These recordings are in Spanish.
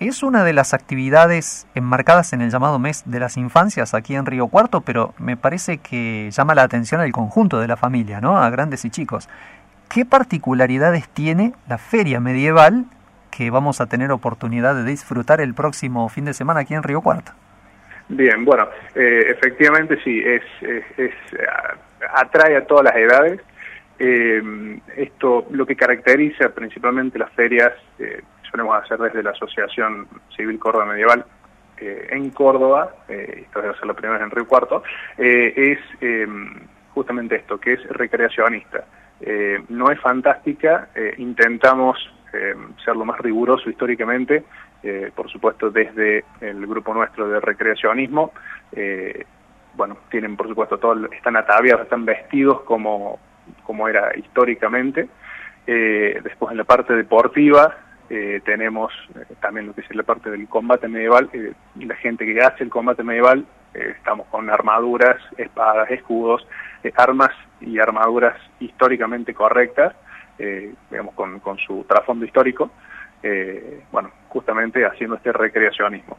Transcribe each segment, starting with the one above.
Es una de las actividades enmarcadas en el llamado mes de las infancias aquí en Río Cuarto, pero me parece que llama la atención al conjunto de la familia, ¿no? A grandes y chicos. ¿Qué particularidades tiene la feria medieval que vamos a tener oportunidad de disfrutar el próximo fin de semana aquí en Río Cuarto? Bien, bueno, efectivamente sí, atrae a todas las edades. Esto lo que caracteriza principalmente las ferias, solemos hacer desde la Asociación Civil Córdoba Medieval en Córdoba, esta debe ser la primera en Río Cuarto, es justamente esto, que es recreacionista. No es fantástica, intentamos ser lo más riguroso históricamente, por supuesto desde el grupo nuestro de recreacionismo. Bueno, tienen por supuesto todo, están ataviados, están vestidos como era históricamente. Después en la parte deportiva tenemos también lo que es la parte del combate medieval. La gente que hace el combate medieval, estamos con armaduras, espadas, escudos, armas y armaduras históricamente correctas, digamos con su trasfondo histórico, bueno, justamente haciendo este recreacionismo.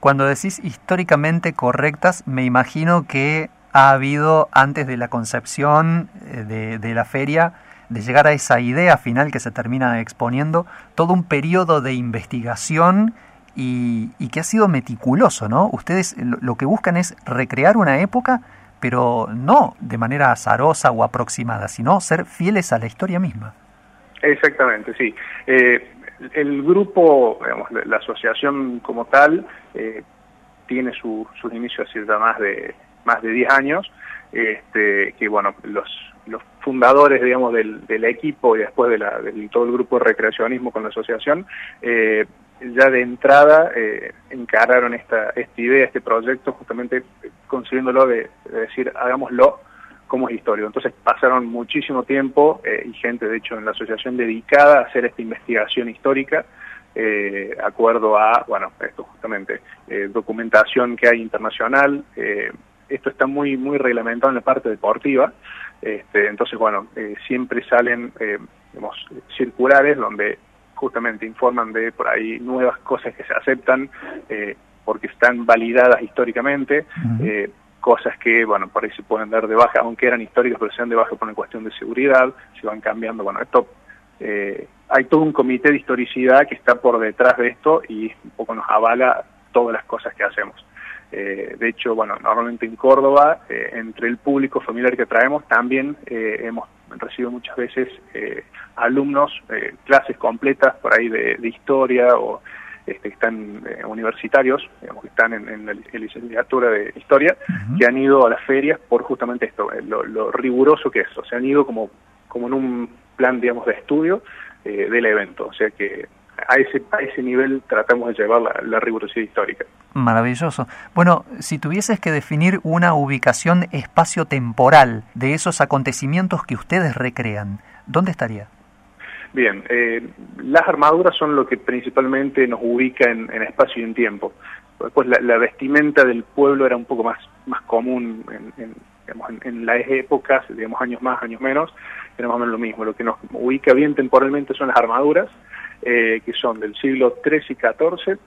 Cuando decís históricamente correctas, me imagino que ha habido antes de la concepción de la feria, de llegar a esa idea final que se termina exponiendo, todo un periodo de investigación y que ha sido meticuloso, ¿no? Ustedes lo que buscan es recrear una época, pero no de manera azarosa o aproximada, sino ser fieles a la historia misma. Exactamente, sí. El grupo, digamos, la asociación como tal, tiene sus inicios hace ya más de 10 años, que bueno, los fundadores, digamos, del equipo y después de todo el grupo de recreacionismo con la asociación, ya de entrada encararon esta idea, este proyecto, justamente consiguiéndolo de decir, hagámoslo como es histórico. Entonces pasaron muchísimo tiempo y gente, de hecho, en la asociación dedicada a hacer esta investigación histórica, acuerdo a, bueno, esto justamente, documentación que hay internacional. Esto está muy muy reglamentado en la parte deportiva, entonces, bueno, siempre salen digamos, circulares donde justamente informan de por ahí nuevas cosas que se aceptan porque están validadas históricamente, cosas que, bueno, por ahí se pueden dar de baja, aunque eran históricas, pero se dan de baja por una cuestión de seguridad, se van cambiando, bueno, esto... hay todo un comité de historicidad que está por detrás de esto y un poco nos avala todas las cosas que hacemos. De hecho, bueno, normalmente en Córdoba, entre el público familiar que traemos, también hemos recibido muchas veces alumnos, clases completas por ahí de historia o que están universitarios, digamos, que están en la licenciatura de historia, que han ido a las ferias por justamente esto, lo riguroso que es. O sea, han ido como en un plan, digamos, de estudio del evento, o sea que a ese nivel tratamos de llevar la rigurosidad histórica. Maravilloso. Bueno, si tuvieses que definir una ubicación espacio-temporal de esos acontecimientos que ustedes recrean, ¿dónde estaría? Bien, las armaduras son lo que principalmente nos ubica en espacio y en tiempo. Después la vestimenta del pueblo era un poco más común en las épocas, digamos, años más, años menos, era más o menos lo mismo. Lo que nos ubica bien temporalmente son las armaduras, que son del siglo XIII y XIV,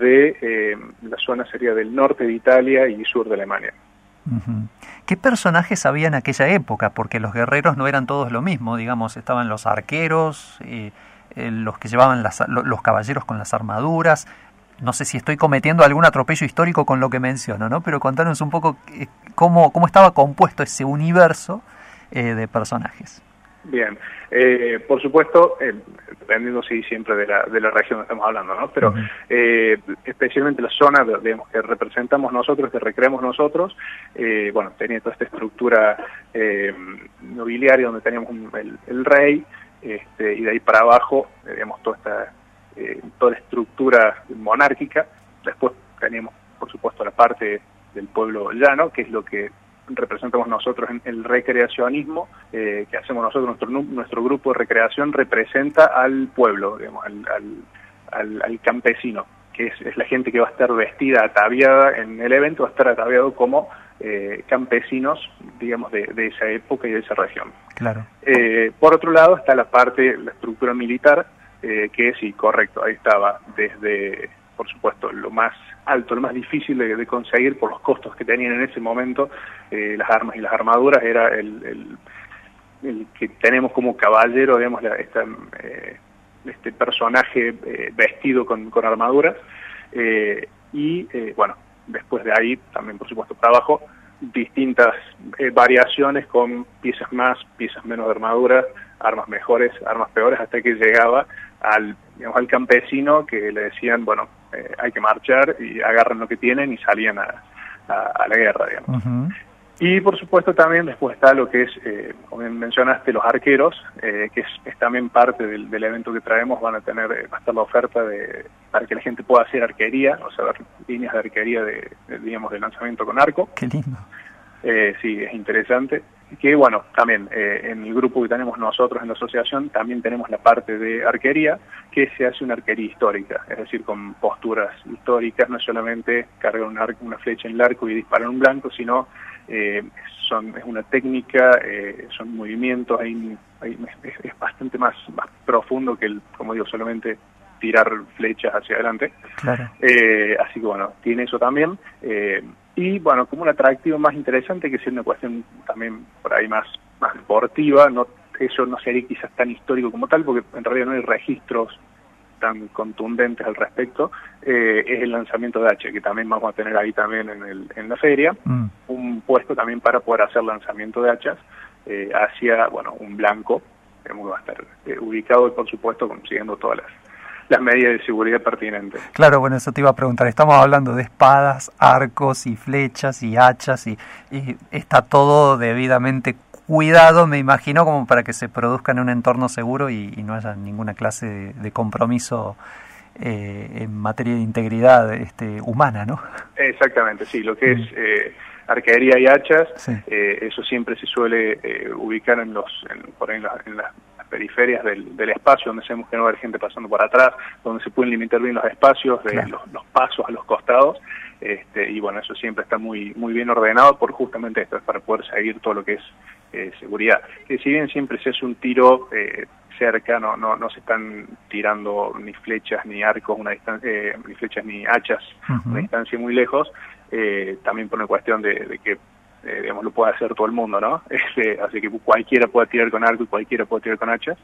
de la zona sería del norte de Italia y sur de Alemania. ¿Qué personajes había en aquella época? Porque los guerreros no eran todos lo mismo, digamos, estaban los arqueros, los que llevaban los caballeros con las armaduras. No sé si estoy cometiendo algún atropello histórico con lo que menciono, ¿no? Pero contanos un poco cómo estaba compuesto ese universo de personajes. Bien, por supuesto, dependiendo sí, siempre de la región que estamos hablando, ¿no? Pero especialmente la zona, digamos, que representamos nosotros, que recreamos nosotros, bueno, tenía toda esta estructura nobiliaria donde teníamos el rey, y de ahí para abajo, digamos, toda la estructura monárquica. Después teníamos, por supuesto, la parte del pueblo llano, que es lo que representamos nosotros en el recreacionismo, que hacemos nosotros, nuestro grupo de recreación representa al pueblo, digamos, al campesino, que es la gente que va a estar vestida, ataviada en el evento, va a estar ataviado como campesinos, digamos, de esa época y de esa región. Claro. Por otro lado está la parte, la estructura militar, que sí, correcto, ahí estaba, desde, por supuesto, lo más alto, lo más difícil de conseguir por los costos que tenían en ese momento, las armas y las armaduras, era el que tenemos como caballero, digamos, este personaje vestido con armaduras, y bueno, después de ahí también, por supuesto, para abajo, distintas variaciones con piezas más, piezas menos de armadura, armas mejores, armas peores, hasta que llegaba al campesino que le decían, bueno, hay que marchar y agarran lo que tienen y salían a la guerra, digamos. Uh-huh. Y por supuesto también después está lo que es, como mencionaste, los arqueros, que es también parte del evento que traemos. Va a estar la oferta para que la gente pueda hacer arquería, o sea, ver líneas de arquería de lanzamiento con arco. Qué lindo. Sí, es interesante. Que bueno, también en el grupo que tenemos nosotros en la asociación también tenemos la parte de arquería, que se hace una arquería histórica, es decir, con posturas históricas, no es solamente cargar un arco, una flecha en el arco y disparar un blanco, sino es una técnica, son movimientos, es bastante más profundo que, como digo, solamente tirar flechas hacia adelante. Claro. Así que bueno, tiene eso también. Y bueno, como un atractivo más interesante, que es una cuestión también por ahí más deportiva, no, eso no sería quizás tan histórico como tal, porque en realidad no hay registros tan contundentes al respecto, es el lanzamiento de hacha, que también vamos a tener ahí también en la feria, un puesto también para poder hacer lanzamiento de hachas hacia, bueno, un blanco, que va a estar ubicado y, por supuesto, consiguiendo todas las medidas de seguridad pertinentes. Claro, bueno, eso te iba a preguntar. Estamos hablando de espadas, arcos y flechas y hachas y está todo debidamente cuidado, me imagino, como para que se produzca en un entorno seguro y no haya ninguna clase de compromiso en materia de integridad humana, ¿no? Exactamente, sí. Lo que es arquería y hachas, sí. Eso siempre se suele ubicar en las periferias del espacio, donde sabemos que no va a haber gente pasando por atrás, donde se pueden limitar bien los espacios, claro, los pasos a los costados, y bueno, eso siempre está muy muy bien ordenado por justamente esto, es para poder seguir todo lo que es seguridad. Que si bien siempre se hace un tiro cerca, no se están tirando ni flechas ni arcos, ni flechas ni hachas, uh-huh, una distancia muy lejos, también por una cuestión de que digamos, lo puede hacer todo el mundo, ¿no? Así que cualquiera puede tirar con arco y cualquiera puede tirar con hachas.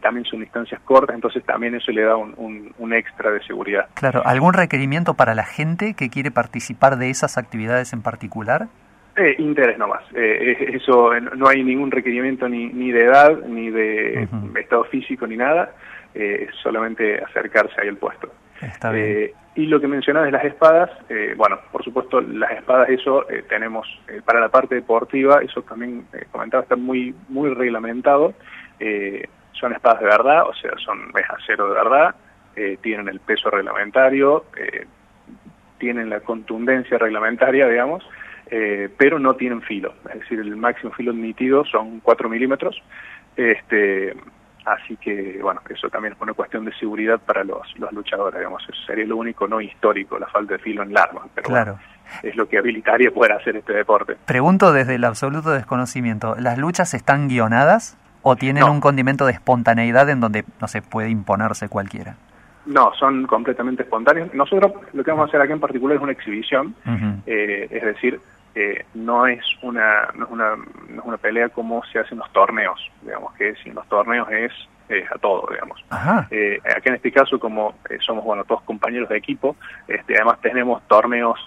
También son distancias cortas, entonces también eso le da un extra de seguridad. Claro, ¿algún requerimiento para la gente que quiere participar de esas actividades en particular? Interés nomás. Eso, no hay ningún requerimiento ni de edad, ni de uh-huh, estado físico, ni nada. Solamente acercarse ahí al puesto. Está bien. Y lo que mencionabas de las espadas, bueno, por supuesto, las espadas, eso tenemos para la parte deportiva, eso también comentaba, está muy muy reglamentado. Son espadas de verdad, o sea, es acero de verdad, tienen el peso reglamentario, tienen la contundencia reglamentaria, digamos, pero no tienen filo, es decir, el máximo filo admitido son 4 milímetros. Así que, bueno, eso también es una cuestión de seguridad para los luchadores, digamos. Eso sería lo único no histórico, la falta de filo en el arma. Pero claro, bueno, es lo que habilitaría poder hacer este deporte. Pregunto desde el absoluto desconocimiento, ¿las luchas están guionadas o tienen un condimento de espontaneidad en donde no se puede imponerse cualquiera? No, son completamente espontáneos. Nosotros lo que vamos a hacer acá en particular es una exhibición, uh-huh, es decir, no es una pelea como se hace en los torneos, digamos, que si en los torneos es a todo, digamos. Acá en este caso, como somos, bueno, todos compañeros de equipo, además tenemos torneos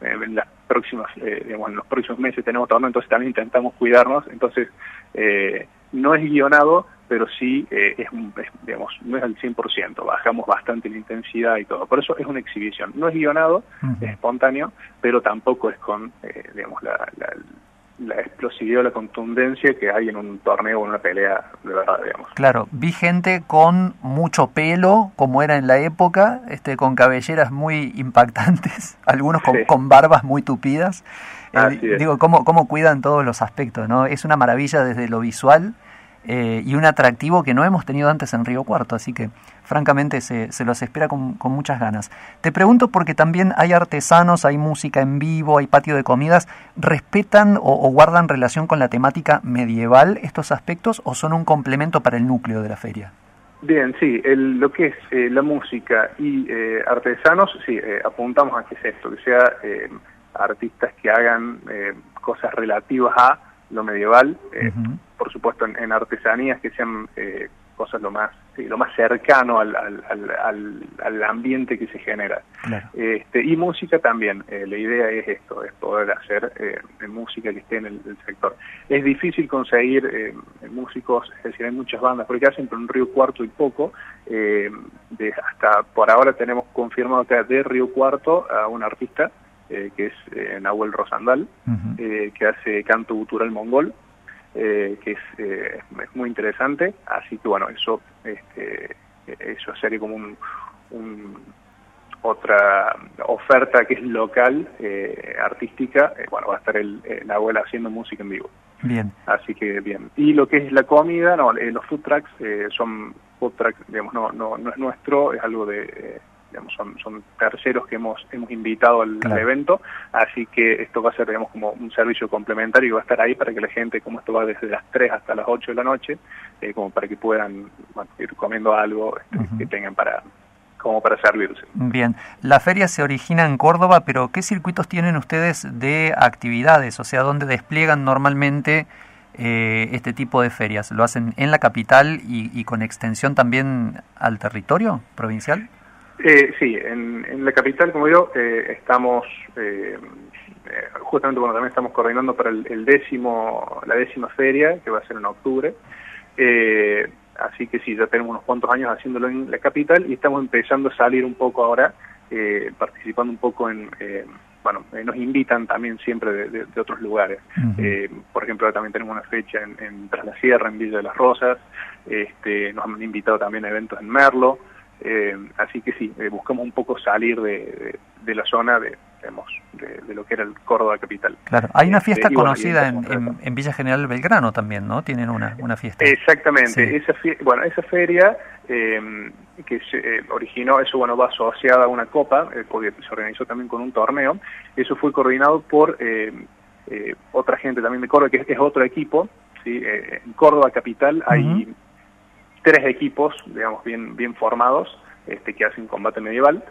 en los próximos meses tenemos torneos, entonces también intentamos cuidarnos, entonces no es guionado, pero sí digamos, no es al 100%, bajamos bastante la intensidad y todo. Por eso es una exhibición. No es guionado, uh-huh, es espontáneo, pero tampoco es con digamos, la explosividad o la contundencia que hay en un torneo o en una pelea de verdad, digamos. Claro, vi gente con mucho pelo, como era en la época, con cabelleras muy impactantes, algunos con barbas muy tupidas. Digo, cómo cuidan todos los aspectos, ¿no? Es una maravilla desde lo visual, y un atractivo que no hemos tenido antes en Río Cuarto, así que francamente se los espera con muchas ganas. Te pregunto porque también hay artesanos, hay música en vivo, hay patio de comidas. ¿Respetan o guardan relación con la temática medieval estos aspectos o son un complemento para el núcleo de la feria? Bien, sí, lo que es la música y artesanos, sí, apuntamos a que es esto, que sea artistas que hagan cosas relativas a lo medieval, por supuesto en artesanías que sean cosas lo más cercano al ambiente que se genera. Claro. Y música también, la idea es esto, es poder hacer música que esté en el sector. Es difícil conseguir músicos, es decir, hay muchas bandas, porque hacen por un Río Cuarto y poco, hasta por ahora tenemos confirmado que de Río Cuarto a un artista, que es Nahuel Rosandal, que hace canto gutural mongol, que es muy interesante, así que bueno, eso sería como otra oferta que es local, artística. Bueno, va a estar la abuela haciendo música en vivo. Bien. Así que bien. Y lo que es la comida, no, los food trucks son food trucks, digamos, no es nuestro, es algo de... digamos, son terceros que hemos invitado al evento, así que esto va a ser, digamos, como un servicio complementario y va a estar ahí para que la gente, como esto va desde las 3 hasta las 8 de la noche, como para que puedan, bueno, ir comiendo algo que tengan como para servirse. Bien, la feria se origina en Córdoba, pero ¿qué circuitos tienen ustedes de actividades? O sea, ¿dónde despliegan normalmente este tipo de ferias? ¿Lo hacen en la capital y con extensión también al territorio provincial? Sí, en la capital, como digo, estamos, justamente, bueno, también estamos coordinando para la décima feria, que va a ser en octubre, así que sí, ya tenemos unos cuantos años haciéndolo en la capital y estamos empezando a salir un poco ahora, participando un poco en... bueno, nos invitan también siempre de otros lugares. Por ejemplo, también tenemos una fecha en Tras la Sierra, en Villa de las Rosas, nos han invitado también a eventos en Merlo. Así que sí, buscamos un poco salir de la zona de lo que era el Córdoba capital. Claro, hay una fiesta conocida en Villa General Belgrano también, ¿no? Tienen una fiesta. Exactamente, sí. Esa feria que se originó, eso bueno, va asociada a una copa, porque se organizó también con un torneo, eso fue coordinado por otra gente también de Córdoba, que es otro equipo, ¿sí? En Córdoba capital hay... 3 equipos, digamos, bien formados, que hacen combate medieval.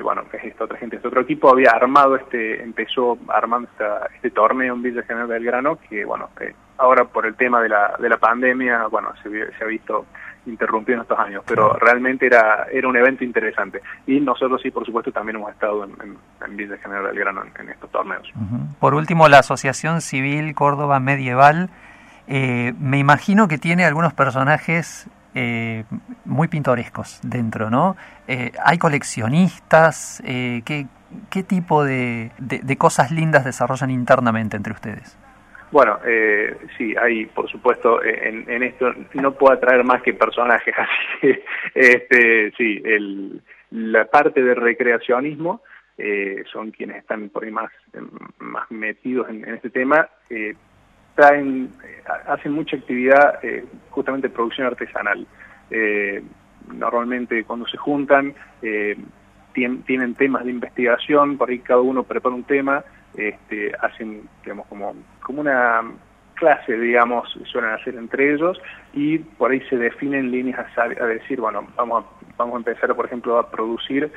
Bueno, es esta otra gente, este otro equipo había armado empezó armando este torneo en Villa General Belgrano, que bueno, ahora por el tema de la pandemia, bueno, se ha visto interrumpido en estos años, pero realmente era un evento interesante. Y nosotros sí, por supuesto, también hemos estado en Villa General Belgrano en estos torneos. Por último, la Asociación Civil Córdoba Medieval, me imagino que tiene algunos personajes... muy pintorescos dentro, ¿no? ¿Hay coleccionistas? ¿Qué tipo de cosas lindas desarrollan internamente entre ustedes? Bueno, sí, hay, por supuesto, en esto no puedo atraer más que personajes, así que sí, la parte de recreacionismo son quienes están por ahí más metidos en este tema, hacen mucha actividad, justamente producción artesanal. Normalmente cuando se juntan, tienen temas de investigación, por ahí cada uno prepara un tema, hacen, digamos, como una clase, digamos, suelen hacer entre ellos, y por ahí se definen líneas a decir, bueno, vamos a empezar, por ejemplo, a producir...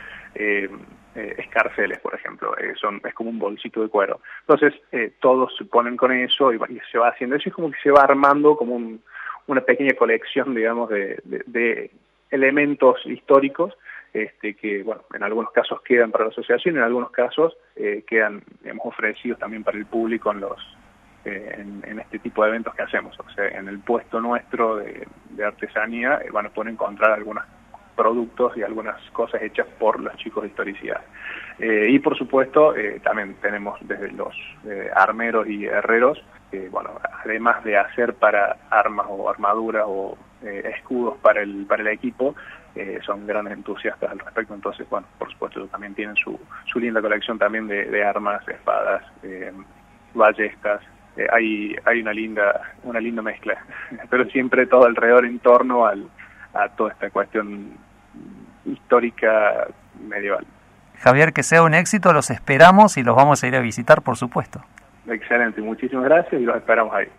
escarceles, por ejemplo, es como un bolsito de cuero. Entonces, todos se ponen con eso y se va haciendo. Eso es como que se va armando como una pequeña colección, digamos, de elementos históricos que, bueno, en algunos casos quedan para la asociación, en algunos casos quedan, digamos, ofrecidos también para el público en en este tipo de eventos que hacemos. O sea, en el puesto nuestro de artesanía van a poder encontrar algunas productos y algunas cosas hechas por los chicos de historicidad. Y por supuesto, también tenemos desde los armeros y herreros, bueno, además de hacer para armas o armaduras o escudos para el equipo, son grandes entusiastas al respecto. Entonces, bueno, por supuesto, también tienen su linda colección también de armas, espadas, ballestas. Hay una linda mezcla, pero siempre todo alrededor, en torno a toda esta cuestión histórica medieval. Javier, que sea un éxito, los esperamos y los vamos a ir a visitar, por supuesto. Excelente, muchísimas gracias y los esperamos ahí.